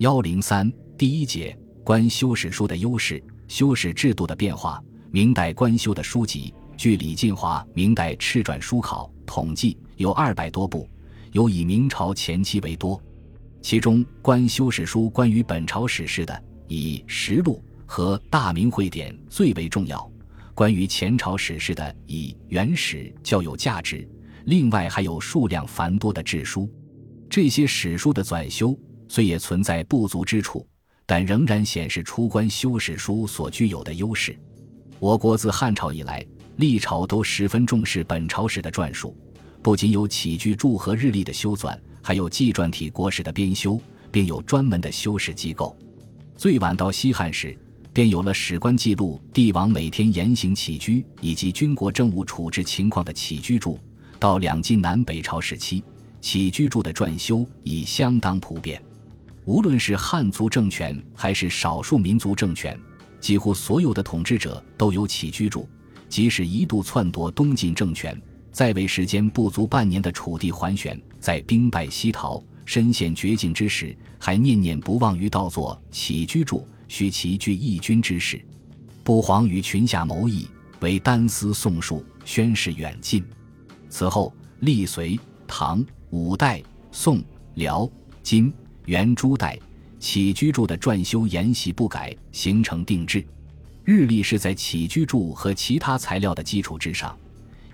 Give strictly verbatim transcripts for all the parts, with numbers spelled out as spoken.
一零三第一节官修史书的优势，修史制度的变化。明代官修的书籍，据李晋华《明代赤篆书考》统计有二百多部，尤以明朝前期为多。其中官修史书关于本朝史事的，以《实录》和《大明会典》最为重要；关于前朝史事的，以《元史》较有价值。另外还有数量繁多的志书。这些史书的纂修虽也存在不足之处，但仍然显示出官修史书所具有的优势。我国自汉朝以来，历朝都十分重视本朝史的撰述，不仅有起居注和日历的修纂，还有纪传体国史的编修，并有专门的修史机构。最晚到西汉时，便有了史官记录帝王每天言行起居以及军国政务处置情况的起居注。到两晋南北朝时期，起居注的撰修已相当普遍。无论是汉族政权还是少数民族政权，几乎所有的统治者都有起居注，即使一度篡夺东晋政权，在位时间不足半年的楚地桓玄，在兵败西逃、身陷绝境之时，还念念不忘于道作起居注，须其据一军之事，不遑于群下谋议，为单思宋述，宣示远近。此后，历隋、唐、五代、宋、辽、金、元诸代起居注的撰修沿袭不改，形成定制。日历是在起居注和其他材料的基础之上，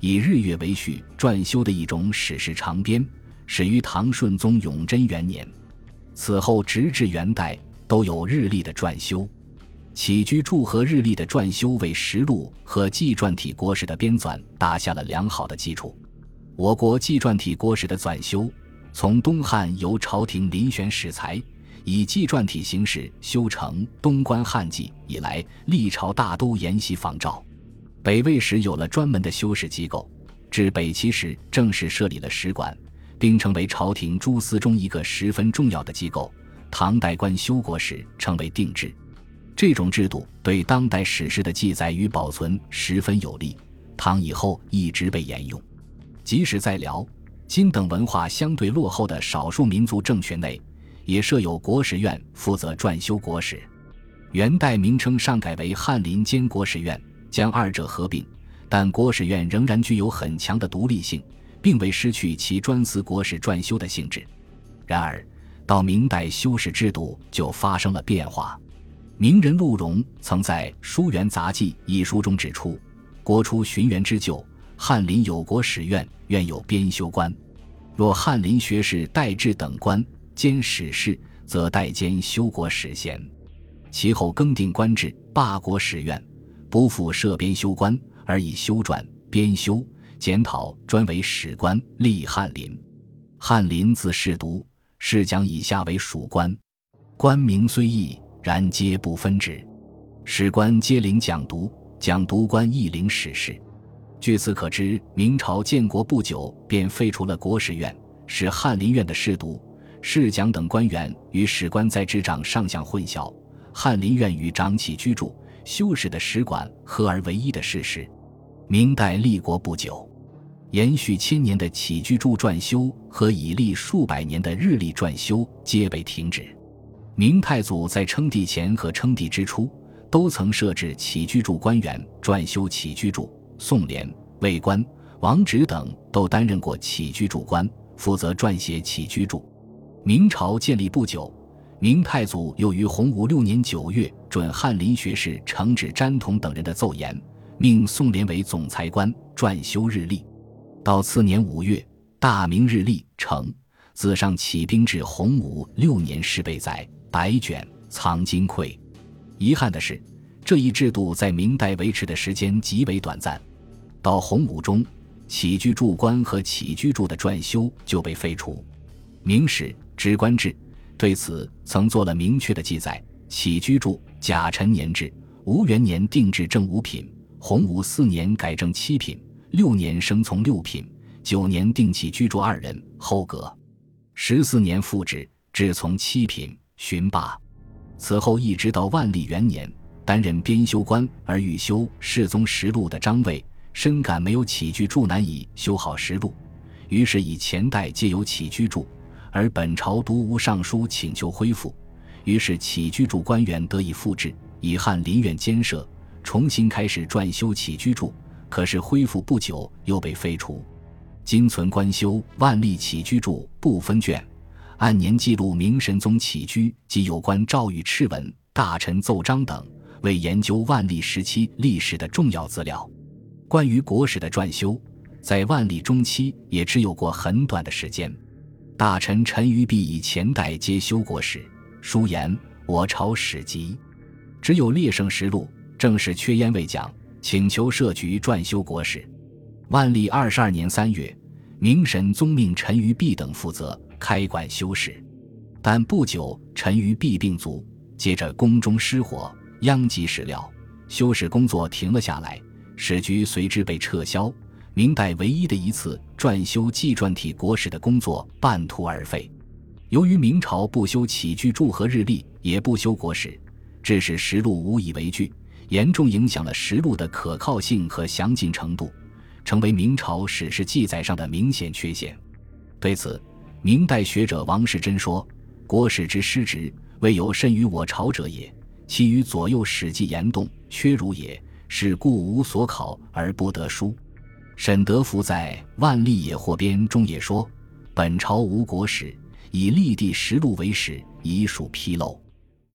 以日月为序撰修的一种史事长编，始于唐顺宗永贞元年，此后直至元代都有日历的撰修。起居注和日历的撰修为实录和纪传体国史的编纂打下了良好的基础。我国纪传体国史的纂修，从东汉由朝廷遴选史材，以纪传体形式修成《东关汉纪》以来，历朝大都沿袭仿照。北魏时有了专门的修史机构，至北齐时正式设立了史馆，并成为朝廷诸司中一个十分重要的机构。唐代官修国史成为定制，这种制度对当代史事的记载与保存十分有利，唐以后一直被沿用。即使在辽、金等文化相对落后的少数民族政权内，也设有国史院负责撰修国史。元代名称上改为翰林兼国史院，将二者合并，但国史院仍然具有很强的独立性，并未失去其专司国史撰修的性质。然而到明代，修史制度就发生了变化。名人陆荣曾在《书园杂记》一书中指出，国初循元之旧，翰林有国史院，院有编修官。若翰林学士戴志等官兼史事，则戴兼修国史衔。其后更定官制，罢国史院，不复设编修官，而以修撰、编修、检讨专为史官，立翰林。翰林自侍读，侍讲以下为属官，官名虽异，然皆不分职。史官皆领讲读，讲读官亦领史事。据此可知，明朝建国不久便废除了国史院，使翰林院的侍读、侍讲等官员与史官在职掌上相混淆，翰林院与掌起居注、修史的史馆合而为一的事实。明代立国不久，延续千年的起居注撰修和已历数百年的日历撰修皆被停止。明太祖在称帝前和称帝之初，都曾设置起居注官员撰修起居注。宋濂、卫官、王直等都担任过起居注官，负责撰写起居注。明朝建立不久，明太祖又于洪武六年九月准翰林学士程旨、詹同等人的奏言，命宋濂为总裁官，撰修日历。到次年五月，大明日历成，自上起兵至洪武六年十倍载，百卷，藏金匮。遗憾的是，这一制度在明代维持的时间极为短暂。到洪武中，起居注官和起居注的撰修就被废除。明史职官制对此曾做了明确的记载，起居注甲辰年制，吴元年定制正五品，洪武四年改正七品，六年升从六品，九年定起居注二人，后阁十四年复制，至从七品，巡罢。此后一直到万历元年，担任编修官而欲修《世宗实录》的张卫深感没有起居注难以修好实录，于是以前代皆有起居注，而本朝独无上书请求恢复，于是起居注官员得以复制，以翰林院监舍重新开始撰修起居注，可是恢复不久又被废除。今存官修万历起居注不分卷，按年记录明神宗起居及有关诏狱敕文、大臣奏章等，为研究万历时期历史的重要资料。关于国史的撰修，在万历中期也只有过很短的时间。大臣陈于弼以前代皆修国史，书言我朝史籍，只有《列圣实录》正史缺焉未讲，请求设局撰修国史。万历二十二年三月，明神宗命陈于弼等负责开馆修史，但不久陈于弼病卒，接着宫中失火，殃及史料，修史工作停了下来，史局随之被撤销。明代唯一的一次撰修纪传体国史的工作半途而废。由于明朝不修起居注和日历，也不修国史，致使实录无以为据，严重影响了实录的可靠性和详尽程度，成为明朝史事记载上的明显缺陷。对此，明代学者王士祯说：“国史之失职，未有甚于我朝者也；其余左右史记言动，缺如也。是故无所考而不得书。”沈德福在《万历野获编》中也说：“本朝无国史，以历帝实录为史，已属纰漏。”